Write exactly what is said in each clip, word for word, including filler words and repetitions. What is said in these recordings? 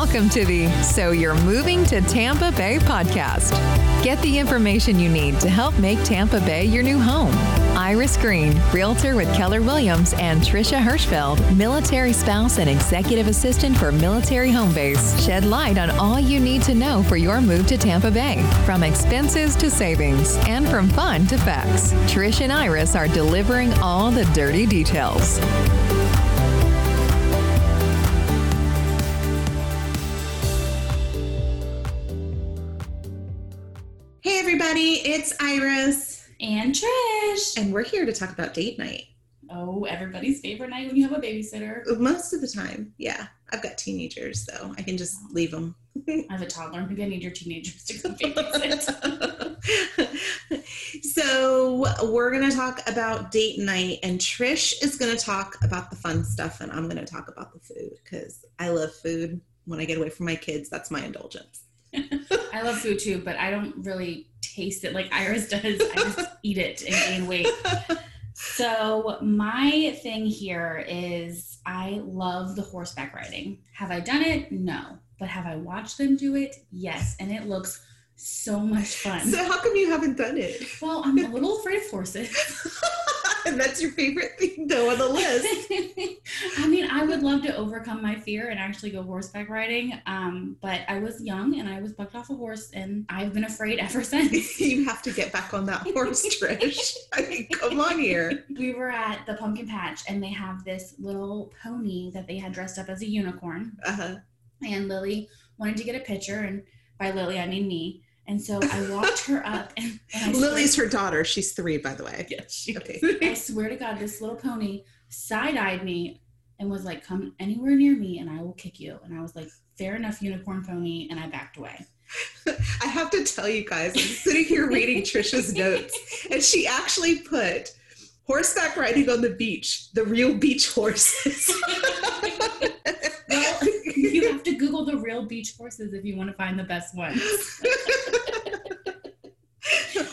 Welcome to the So You're Moving to Tampa Bay podcast. Get the information you need to help make Tampa Bay your new home. Iris Green, Realtor with Keller Williams, and Trisha Hirschfeld, Military Spouse and Executive Assistant for Military Homebase, shed light on all you need to know for your move to Tampa Bay, from expenses to savings, and from fun to facts. Trish and Iris are delivering all the dirty details. Hey everybody, it's Iris and Trish, and we're here to talk about date night. Oh, everybody's favorite night when you have a babysitter. Most of the time, yeah. I've got teenagers, so I can just leave them. I have a toddler. Maybe I need your teenagers to go babysit. So we're going to talk about date night, and Trish is going to talk about the fun stuff, and I'm going to talk about the food, because I love food. When I get away from my kids, that's my indulgence. I love food too, but I don't really taste it like Iris does. I just eat it and gain weight. So my thing here is I love the horseback riding. Have I done it? No. But have I watched them do it? Yes. And it looks so much fun. So how come you haven't done it? Well, I'm a little afraid of horses. And that's your favorite thing though on the list. I mean, I would love to overcome my fear and actually go horseback riding. Um, but I was young and I was bucked off a horse, and I've been afraid ever since. You have to get back on that horse, Trish. I mean, come on here. We were at the pumpkin patch, and they have this little pony that they had dressed up as a unicorn. Uh-huh. And Lily wanted to get a picture, and by Lily, I mean me. And so I walked her up. And, and Lily's swear, her daughter. She's three, by the way. Yes, she okay. is. I swear to God, this little pony side-eyed me and was like, come anywhere near me and I will kick you. And I was like, fair enough, unicorn pony. And I backed away. I have to tell you guys, I'm sitting here reading Trisha's notes, and she actually put horseback riding on the beach, the real beach horses. Well, you have to Google the real beach horses if you want to find the best ones.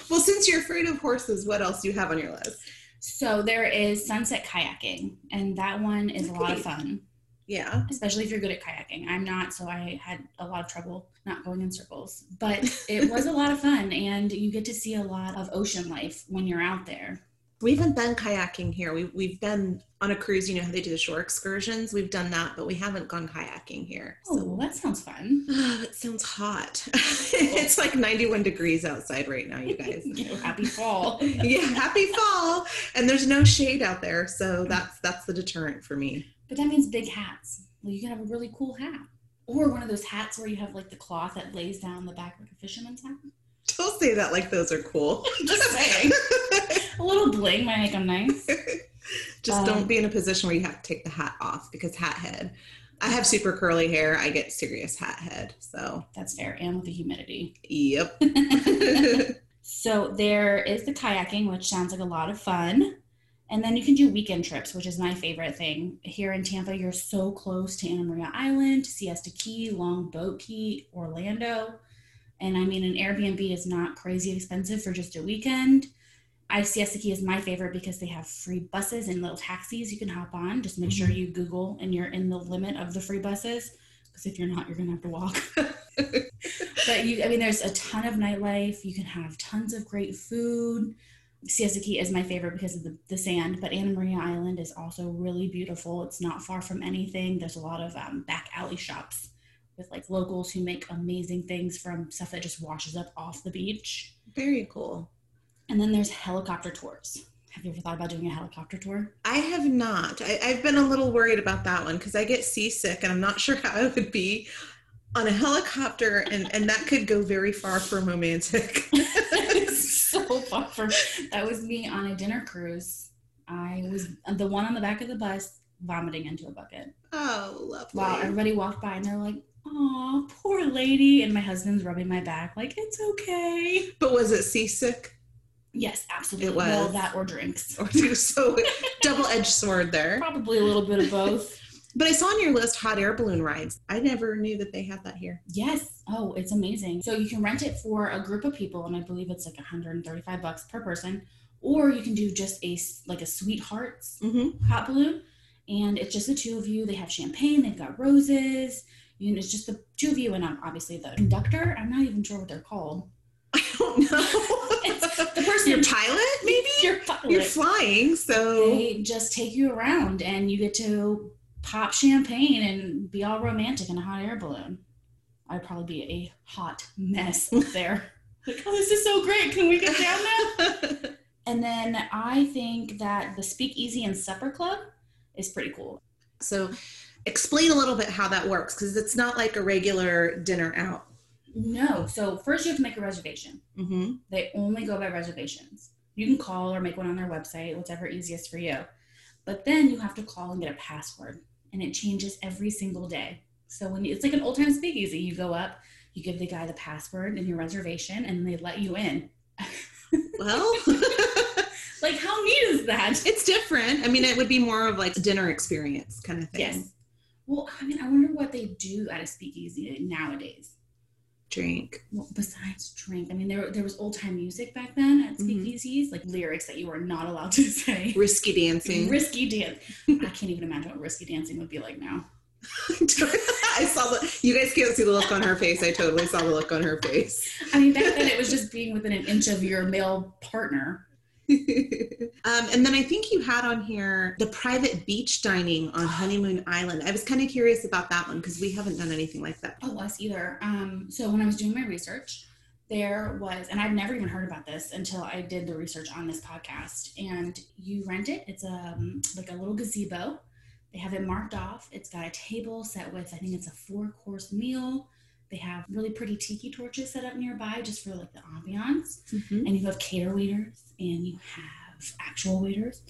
Well, since you're afraid of horses, what else do you have on your list? So there is sunset kayaking, and that one is a lot of fun. Yeah. Especially if you're good at kayaking. I'm not, so I had a lot of trouble not going in circles. But it was a lot of fun, and you get to see a lot of ocean life when you're out there. We haven't been kayaking here. We, we've been on a cruise, you know how they do the shore excursions. We've done that, but we haven't gone kayaking here. So. Oh, well, that sounds fun. Oh, it sounds hot. It's like ninety-one degrees outside right now, you guys. Happy fall. Yeah, happy fall. And there's no shade out there, so that's that's the deterrent for me. But that means big hats. Well, you can have a really cool hat. Or one of those hats where you have like the cloth that lays down the back like a fisherman's hat. Don't say that like those are cool. Just saying. A little bling might make them nice. Just um, don't be in a position where you have to take the hat off, because hat head. I have super curly hair. I get serious hat head. So that's fair. And with the humidity. Yep. So there is the kayaking, which sounds like a lot of fun. And then you can do weekend trips, which is my favorite thing. Here in Tampa, you're so close to Anna Maria Island, Siesta Key, Longboat Key, Orlando. And I mean, an Airbnb is not crazy expensive for just a weekend. I Siesta Key is my favorite because they have free buses and little taxis you can hop on. Just make mm-hmm. sure you Google and you're in the limit of the free buses, because if you're not, you're going to have to walk. But you, I mean, there's a ton of nightlife. You can have tons of great food. Siesta Key is my favorite because of the, the sand, but Anna Maria Island is also really beautiful. It's not far from anything. There's a lot of um, back alley shops with like locals who make amazing things from stuff that just washes up off the beach. Very cool. And then there's helicopter tours. Have you ever thought about doing a helicopter tour? I have not. I, I've been a little worried about that one because I get seasick and I'm not sure how I would be on a helicopter, and, and that could go very far from romantic. So far from, that was me on a dinner cruise. I was the one on the back of the bus vomiting into a bucket. Oh, lovely. Wow, everybody walked by and they're like, aw, poor lady. And my husband's rubbing my back like, it's okay. But was it seasick? Yes, absolutely. It was. Well, that or drinks. Or so double-edged sword there. Probably a little bit of both. But I saw on your list hot air balloon rides. I never knew that they had that here. Yes. Oh, it's amazing. So you can rent it for a group of people, and I believe it's like one hundred thirty-five bucks per person. Or you can do just a like a sweethearts mm-hmm. hot balloon, and it's just the two of you. They have champagne. They've got roses. You know, it's just the two of you and I'm obviously the conductor. I'm not even sure what they're called. I don't know. It's the person. Your pilot, maybe? Your pilot. You're flying, so. They just take you around and you get to pop champagne and be all romantic in a hot air balloon. I'd probably be a hot mess up there. Like, oh, this is so great. Can we get down now? And then I think that the Speakeasy and Supper Club is pretty cool. So explain a little bit how that works, because it's not like a regular dinner out. No. So first you have to make a reservation. Mm-hmm. They only go by reservations. You can call or make one on their website, whatever easiest for you. But then you have to call and get a password, and it changes every single day. So when you, it's like an old-time speakeasy. You go up, you give the guy the password and your reservation, and they let you in. Well, like, how neat is that? It's different. I mean, it would be more of like a dinner experience kind of thing. Yes. Well, I mean, I wonder what they do at a speakeasy nowadays. Drink. Well, besides drink. I mean, there there was old-time music back then at speakeasies, mm-hmm. like lyrics that you were not allowed to say. Risky dancing. Risky dance. I can't even imagine what risky dancing would be like now. I saw the, you guys can't see the look on her face. I totally saw the look on her face. I mean, back then it was just being within an inch of your male partner. um, and then I think you had on here the private beach dining on Honeymoon Island. I was kind of curious about that one because we haven't done anything like that. Oh, us either. Um, so when I was doing my research, there was, and I've never even heard about this until I did the research on this podcast. And you rent it. It's a, like a little gazebo. They have it marked off. It's got a table set with, I think it's a four-course meal. They have really pretty tiki torches set up nearby just for like the ambiance. Mm-hmm. And you have cater waiters and you have actual waiters.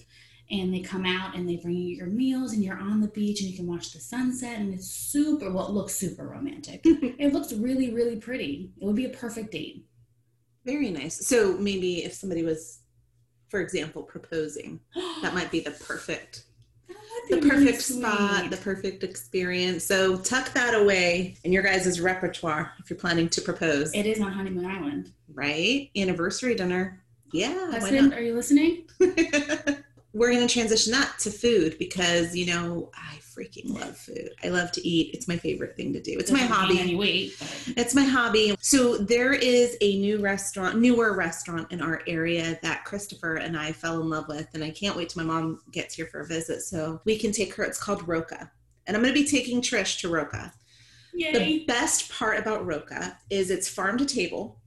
And they come out and they bring you your meals and you're on the beach and you can watch the sunset. And it's super, well, it looks super romantic. It looks really, really pretty. It would be a perfect date. Very nice. So maybe if somebody was, for example, proposing, that might be the perfect The perfect really spot, the perfect experience. So tuck that away in your guys' repertoire if you're planning to propose. It is on Honeymoon Island. Right? Anniversary dinner. Yeah. Husband, are you listening? We're going to transition that to food because, you know, I freaking love food. I love to eat. It's my favorite thing to do. It's Doesn't my hobby. Any weight, it's my hobby. So there is a new restaurant, newer restaurant in our area that Christopher and I fell in love with. And I can't wait till my mom gets here for a visit so we can take her. It's called Roca. And I'm going to be taking Trish to Roca. Yay. The best part about Roca is it's farm to table.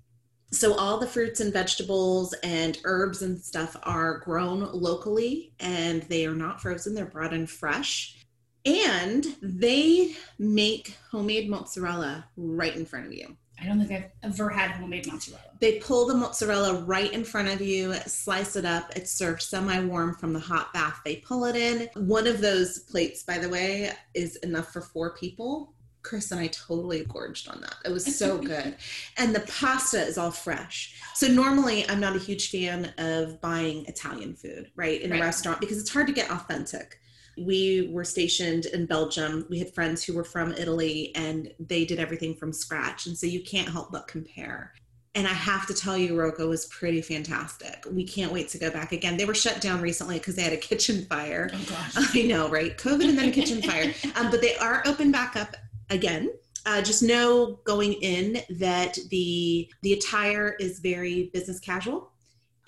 So all the fruits and vegetables and herbs and stuff are grown locally and they are not frozen. They're brought in fresh and they make homemade mozzarella right in front of you. I don't think I've ever had homemade mozzarella. They pull the mozzarella right in front of you, slice it up. It's served semi-warm from the hot bath. They pull it in. One of those plates, by the way, is enough for four people. Chris and I totally gorged on that. It was so good. And the pasta is all fresh. So normally I'm not a huge fan of buying Italian food, right, in right. a restaurant because it's hard to get authentic. We were stationed in Belgium. We had friends who were from Italy and they did everything from scratch. And so you can't help but compare. And I have to tell you, Roca was pretty fantastic. We can't wait to go back again. They were shut down recently because they had a kitchen fire. Oh gosh. I know, right? COVID and then a kitchen fire. Um, but they are open back up again. Uh, just know going in that the the attire is very business casual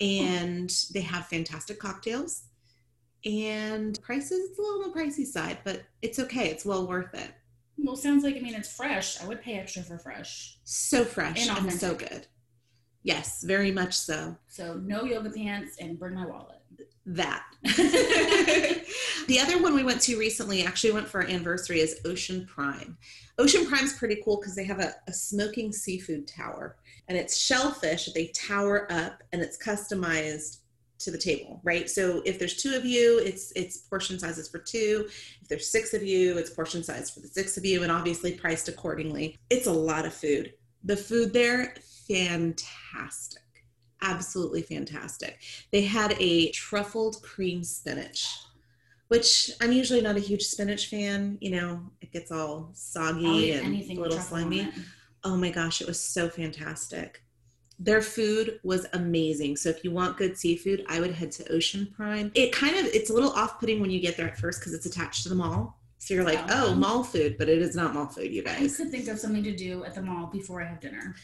and oh. They have fantastic cocktails and prices. It's a little on the pricey side, but it's okay. It's well worth it. Well, sounds like, I mean, it's fresh. I would pay extra for fresh. So fresh and, and so good. Yes, very much so. So no yoga pants and bring my wallet. That. The other one we went to recently, actually went for our anniversary, is Ocean Prime. Ocean Prime's pretty cool because they have a, a smoking seafood tower and it's shellfish that they tower up and it's customized to the table, right? So if there's two of you, it's it's portion sizes for two. If there's six of you, it's portion size for the six of you and obviously priced accordingly. It's a lot of food. The food there, fantastic. Absolutely fantastic. They had a truffled cream spinach, which I'm usually not a huge spinach fan. You know, it gets all soggy and a little slimy. Oh my gosh, it was so fantastic. Their food was amazing. So if you want good seafood, I would head to Ocean Prime. It kind of, it's a little off-putting when you get there at first because it's attached to the mall. So you're like, oh, mall food, but it is not mall food, you guys. I could think of something to do at the mall before I have dinner.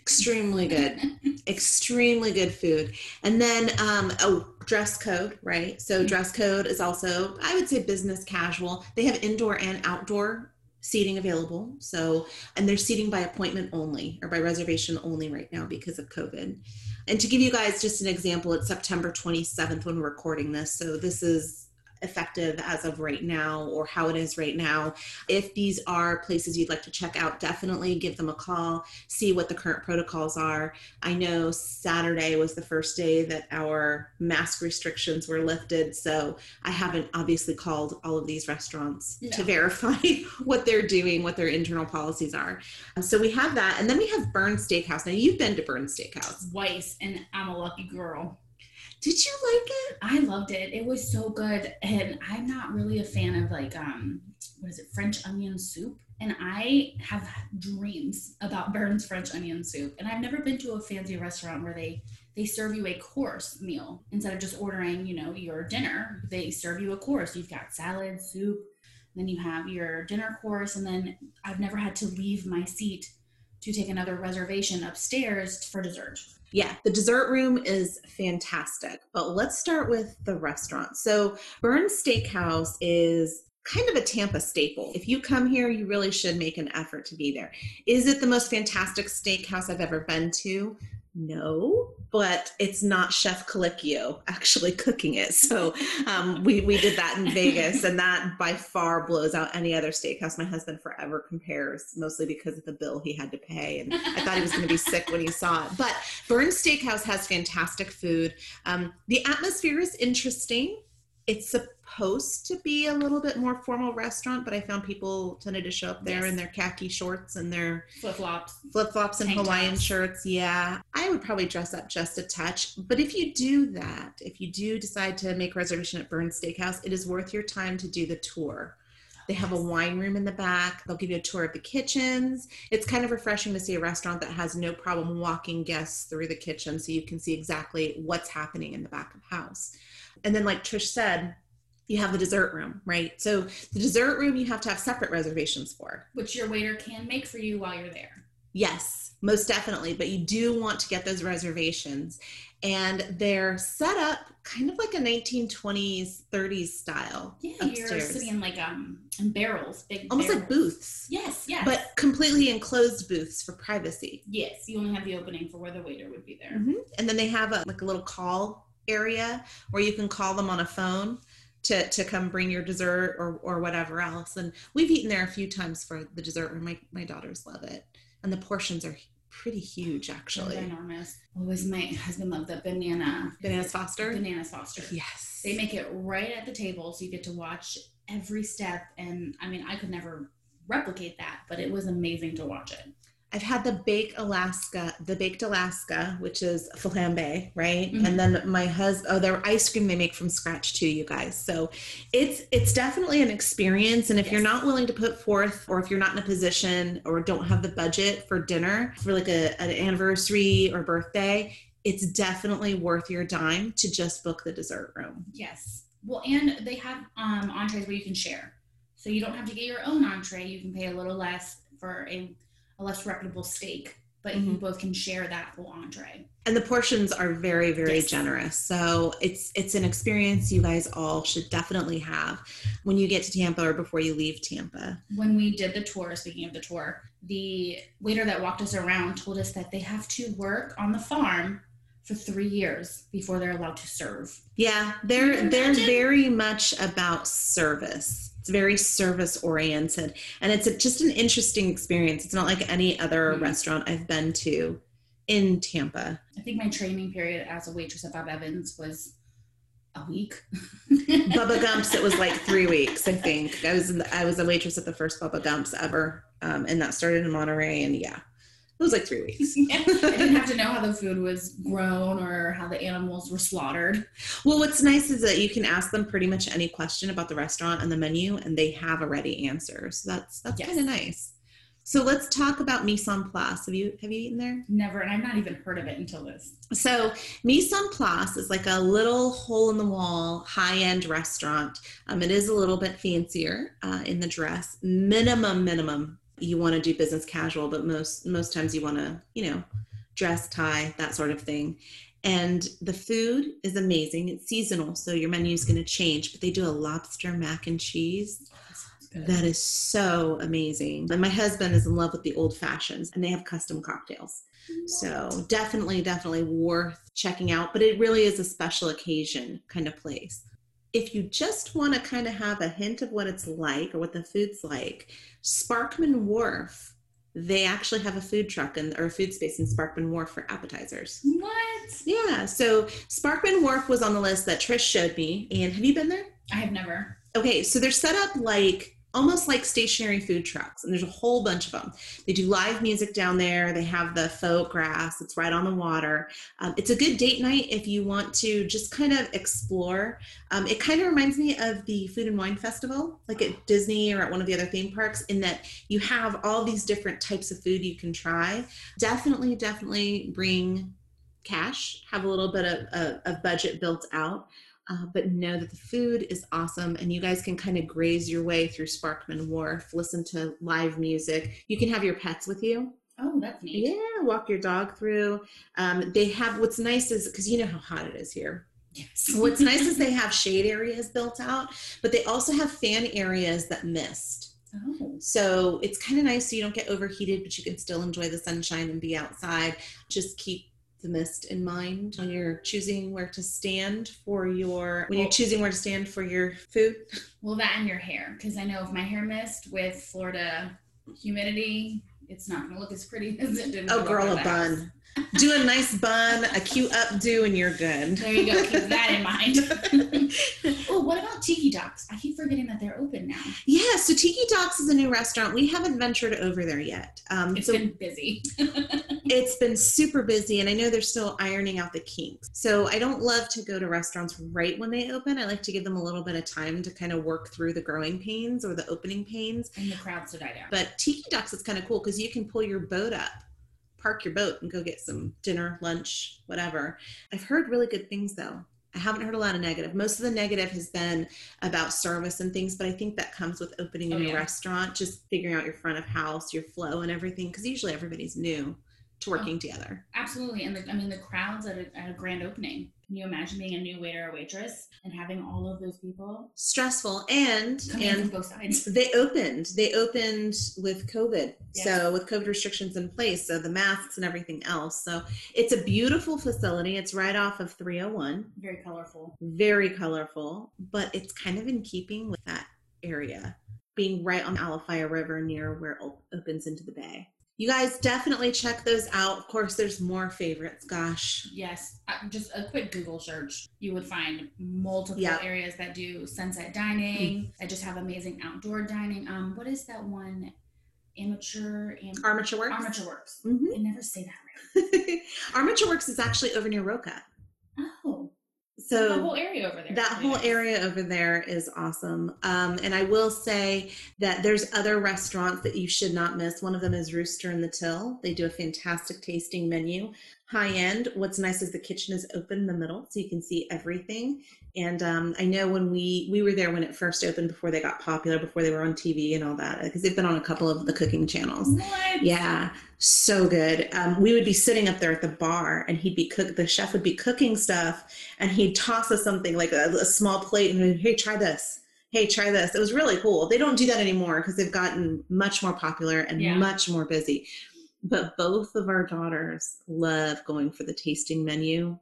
Extremely good. Extremely good food. And then, um, oh, dress code, right? So dress code is also, I would say, business casual. They have indoor and outdoor seating available. So, and they're seating by appointment only or by reservation only right now because of COVID. And to give you guys just an example, it's September twenty-seventh when we're recording this. So this is effective as of right now, or how it is right now. If these are places you'd like to check out, definitely give them a call, see what the current protocols are. I know Saturday was the first day that our mask restrictions were lifted, so I haven't obviously called all of these restaurants no. to verify what they're doing, what their internal policies are. So we have that, and then we have Bern's Steak House. Now, you've been to Bern's Steak House twice, and I'm a lucky girl. Did you like it? I loved it. It was so good. And I'm not really a fan of like, um, what is it? French onion soup. And I have dreams about Bern's French onion soup. And I've never been to a fancy restaurant where they, they serve you a course meal instead of just ordering, you know, your dinner. They serve you a course. You've got salad, soup, then you have your dinner course. And then I've never had to leave my seat to take another reservation upstairs for dessert. Yeah, the dessert room is fantastic, but let's start with the restaurant. So Bern's Steakhouse is kind of a Tampa staple. If you come here, you really should make an effort to be there. Is it the most fantastic steakhouse I've ever been to? No, but it's not Chef Colicchio actually cooking it. So um, we, we did that in Vegas, and that by far blows out any other steakhouse. My husband forever compares, mostly because of the bill he had to pay. And I thought he was going to be sick when he saw it. But Bern's Steakhouse has fantastic food. Um, the atmosphere is interesting. It's supposed to be a little bit more formal restaurant, but I found people tended to show up there yes. in their khaki shorts and their flip-flops, flip-flops and Hawaiian tops. Shirts. Yeah, I would probably dress up just a touch. But if you do that, if you do decide to make a reservation at Bern's Steakhouse, it is worth your time to do the tour. They have a wine room in the back. They'll give you a tour of the kitchens. It's kind of refreshing to see a restaurant that has no problem walking guests through the kitchen so you can see exactly what's happening in the back of the house. And then, like Trish said, you have the dessert room, right? So the dessert room you have to have separate reservations for. Which your waiter can make for you while you're there. Yes, most definitely. But you do want to get those reservations. And they're set up kind of like a nineteen twenties, thirties style. Yeah, upstairs. You're sitting in like um, in barrels, big Almost barrels. Like booths. Yes, yes. But completely enclosed booths for privacy. Yes, you only have the opening for where the waiter would be there. Mm-hmm. And then they have a, like a little call area where you can call them on a phone to, to come bring your dessert or, or whatever else. And we've eaten there a few times for the dessert room. My, my daughters love it. And the portions are pretty huge, actually. Enormous. Always my husband loved the banana. Bananas Foster? Bananas Foster. Yes. They make it right at the table, so you get to watch every step. And I mean, I could never replicate that, but it was amazing to watch it. I've had the baked Alaska, the baked Alaska, which is flambé, right? Mm-hmm. And then my husband, oh, their ice cream they make from scratch too, you guys. So it's it's definitely an experience. And if yes. you're not willing to put forth, or if you're not in a position or don't have the budget for dinner, for like a, an anniversary or birthday, it's definitely worth your dime to just book the dessert room. Yes. Well, and they have um, entrees where you can share. So you don't have to get your own entree. You can pay a little less for a a less reputable steak, but mm-hmm. you both can share that little entree. And the portions are very, very yes. generous. So it's it's an experience you guys all should definitely have when you get to Tampa or before you leave Tampa. When we did the tour, speaking of the tour, the waiter that walked us around told us that they have to work on the farm for three years before they're allowed to serve. Yeah, they're they're very much about service. It's very service oriented, and it's a, just an interesting experience. It's not like any other mm-hmm. restaurant I've been to in Tampa. I think my training period as a waitress at Bob Evans was a week. Bubba Gump's, it was like three weeks, I think. I was in the, I was a waitress at the first Bubba Gump's ever, um, and that started in Monterey, and yeah, it was like three weeks. Yeah. I didn't have to know how the food was grown or how the animals were slaughtered. Well, what's nice is that you can ask them pretty much any question about the restaurant and the menu, and they have a ready answer. So that's, that's yes. kind of nice. So let's talk about Mise en Place. Have you have you eaten there? Never, and I've not even heard of it until this. So Mise en Place is like a little hole-in-the-wall high-end restaurant. Um, it is a little bit fancier uh, in the dress. Minimum, minimum, you want to do business casual, but most most times you want to, you know, dress, tie, that sort of thing. And the food is amazing. It's seasonal, so your menu is going to change. But they do a lobster mac and cheese. That is so amazing. And my husband is in love with the old fashions, and they have custom cocktails. So definitely, definitely worth checking out. But it really is a special occasion kind of place. If you just want to kind of have a hint of what it's like or what the food's like, Sparkman Wharf, they actually have a food truck in, or a food space in Sparkman Wharf for appetizers. What? Yeah. So Sparkman Wharf was on the list that Trish showed me. And have you been there? I have never. Okay. So they're set up like almost like stationary food trucks, and there's a whole bunch of them. They do live music down there. They have the faux grass. It's right on the water. Um, it's a good date night if you want to just kind of explore. Um, it kind of reminds me of the Food and Wine Festival, like at Disney or at one of the other theme parks, in that you have all these different types of food you can try. Definitely, definitely bring cash, have a little bit of a, a budget built out. Uh, but know that the food is awesome, and you guys can kind of graze your way through Sparkman Wharf, listen to live music. You can have your pets with you. Oh, that's neat. Yeah, walk your dog through. Um, they have, what's nice is, because you know how hot it is here. Yes. What's nice is they have shade areas built out, but they also have fan areas that mist. Oh. So it's kind of nice so you don't get overheated, but you can still enjoy the sunshine and be outside. Just keep the mist in mind when you're choosing where to stand for your when you're choosing where to stand for your food. Well, that and your hair, because I know if my hair mist with Florida humidity, it's not gonna look as pretty as it did. Oh, girl, a bun. Do a nice bun, a cute updo, and you're good. There you go. Keep that in mind. Oh, what about Tiki Docks? I keep forgetting that they're open now. Yeah, so Tiki Docks is a new restaurant. We haven't ventured over there yet. Um, it's so been busy. It's been super busy, and I know they're still ironing out the kinks. So I don't love to go to restaurants right when they open. I like to give them a little bit of time to kind of work through the growing pains or the opening pains. And the crowds to die down. But Tiki Docks is kind of cool because you can pull your boat up, park your boat, and go get some dinner, lunch, whatever. I've heard really good things, though. I haven't heard a lot of negative. Most of the negative has been about service and things, but I think that comes with opening oh, a new yeah. restaurant, just figuring out your front of house, your flow, and everything, because usually everybody's new to working oh, together. Absolutely. And the, I mean, the crowds at a, at a grand opening. Can you imagine being a new waiter or waitress and having all of those people? Stressful. And, and both sides. they opened, they opened with COVID. Yes. So with COVID restrictions in place, so the masks and everything else. So it's a beautiful facility. It's right off of three oh one. Very colorful. Very colorful, but it's kind of in keeping with that area, being right on the Alafia River near where it opens into the bay. You guys definitely check those out. Of course, there's more favorites. Gosh. Yes. Uh, just a quick Google search. You would find multiple yep. areas that do sunset dining. Mm-hmm. That just have amazing outdoor dining. Um, What is that one? Amateur. Am- Armature Works. Armature Works. Mm-hmm. I never say that right. Armature Works is actually over near Roca. Oh. So that whole area over there. That whole area over there is awesome. Um, and I will say that there's other restaurants that you should not miss. One of them is Rooster in the Till. They do a fantastic tasting menu. High end. What's nice is the kitchen is open in the middle, so you can see everything. And um, I know when we, we were there when it first opened, before they got popular, before they were on T V and all that, because they've been on a couple of the cooking channels. What? Yeah. So good. Um, we would be sitting up there at the bar, and he'd be cook. The chef would be cooking stuff, and he'd toss us something like a, a small plate and he'd, hey, try this. Hey, try this. It was really cool. They don't do that anymore because they've gotten much more popular and yeah. much more busy. But both of our daughters love going for the tasting menu.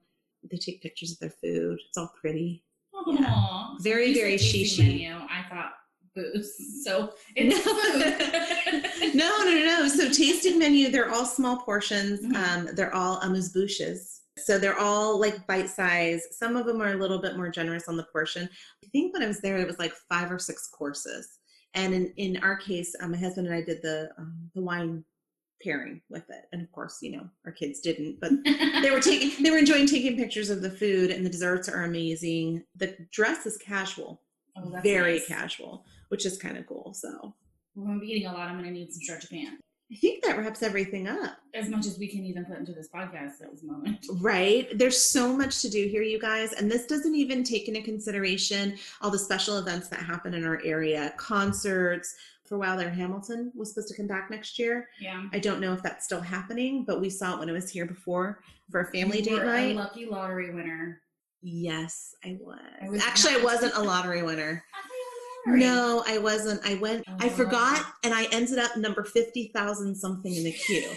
They take pictures of their food. It's all pretty. Aww. Yeah. Very, you very shishi. I thought booze. So it's food. no, no, no, no. So tasting menu, they're all small portions. Mm-hmm. Um, they're all amuse-bouches. So they're all like bite-sized. Some of them are a little bit more generous on the portion. I think when I was there, it was like five or six courses. And in, in our case, um, my husband and I did the um, the wine pairing with it, and of course, you know, our kids didn't, but they were taking they were enjoying taking pictures of the food, and the desserts are amazing. The dress is casual. Oh, that's very nice. Casual, which is kind of cool. So we're gonna be eating a lot. I'm gonna need some stretchy pants. I think that wraps everything up. As much as we can even put into this podcast at this moment. Right. There's so much to do here, you guys. And this doesn't even take into consideration all the special events that happen in our area. Concerts. For a while there, Hamilton was supposed to come back next year. Yeah. I don't know if that's still happening, but we saw it when it was here before for a family you date were night. A lucky lottery winner. Yes, I was. I was Actually, I wasn't a lottery winner. No, I wasn't. I went, oh, I forgot, and I ended up number fifty thousand something in the queue.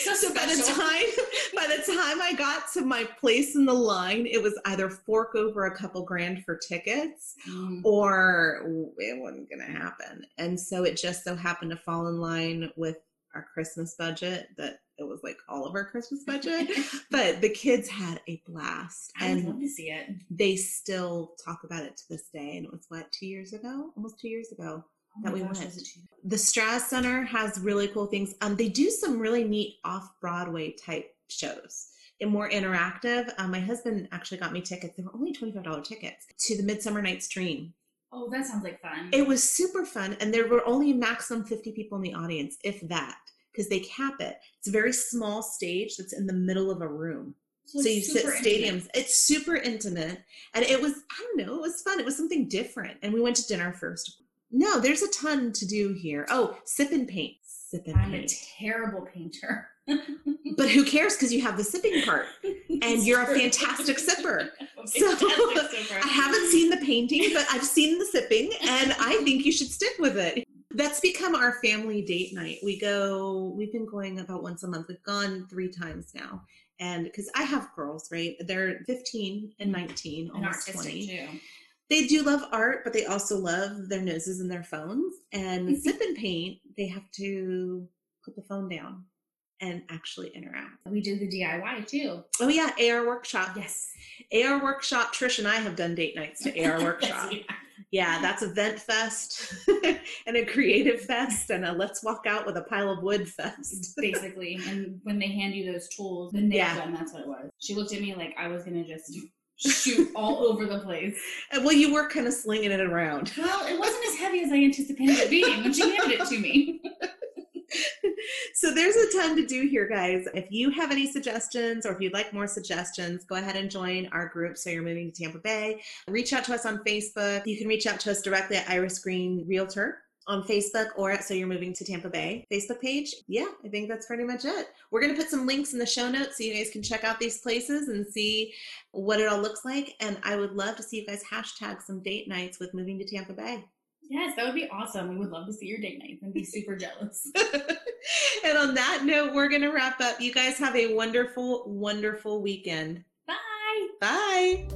so so by the time, by the time I got to my place in the line, it was either fork over a couple grand for tickets mm. or it wasn't going to happen. And so it just so happened to fall in line with our Christmas budget that it was like all of our Christmas budget, but the kids had a blast. I would love to see it. They still talk about it to this day. And it was what, two years ago, almost two years ago oh that we gosh, went. The Straz Center has really cool things. Um, they do some really neat off-Broadway type shows and more interactive. Um, my husband actually got me tickets. They were only twenty-five dollars tickets to the Midsummer Night's Dream. Oh, that sounds like fun. It was super fun. And there were only maximum fifty people in the audience, if that. Because they cap it. It's a very small stage that's in the middle of a room. So, so you sit stadiums. Intimate. It's super intimate. And it was, I don't know, it was fun. It was something different. And we went to dinner first. No, there's a ton to do here. Oh, sip and paint. Sip and I'm paint. I'm a terrible painter. But who cares? Because you have the sipping part. And you're a fantastic sipper. A fantastic so sipper. I haven't seen the painting, but I've seen the sipping. And I think you should stick with it. That's become our family date night. We go, we've been going about once a month. We've gone three times now. And because I have girls, right? They're fifteen and nineteen, and almost twenty. Too. They do love art, but they also love their noses and their phones. And sip and paint, they have to put the phone down and actually interact. We do the D I Y too. Oh yeah, A R Workshop. Yes. A R Workshop. Trish and I have done date nights to A R Workshop. Yeah. Yeah, that's a vent fest and a creative fest and a let's walk out with a pile of wood fest. Basically. And when they hand you those tools, the nail yeah. gun, that's what it was. She looked at me like I was going to just shoot all over the place. Well, you were kind of slinging it around. Well, it wasn't as heavy as I anticipated it being when she handed it to me. So there's a ton to do here, guys. If you have any suggestions or if you'd like more suggestions, go ahead and join our group. So you're moving to Tampa Bay. Reach out to us on Facebook. You can reach out to us directly at Iris Green Realtor on Facebook or at So You're Moving to Tampa Bay Facebook page. Yeah, I think that's pretty much it. We're going to put some links in the show notes so you guys can check out these places and see what it all looks like. And I would love to see you guys hashtag some date nights with moving to Tampa Bay. Yes, that would be awesome. We would love to see your date nights and be super jealous. And on that note, we're going to wrap up. You guys have a wonderful, wonderful weekend. Bye. Bye.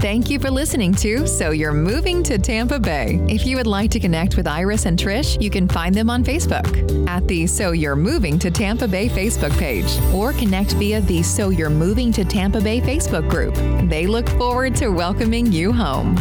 Thank you for listening to So You're Moving to Tampa Bay. If you would like to connect with Iris and Trish, you can find them on Facebook at the So You're Moving to Tampa Bay Facebook page or connect via the So You're Moving to Tampa Bay Facebook group. They look forward to welcoming you home.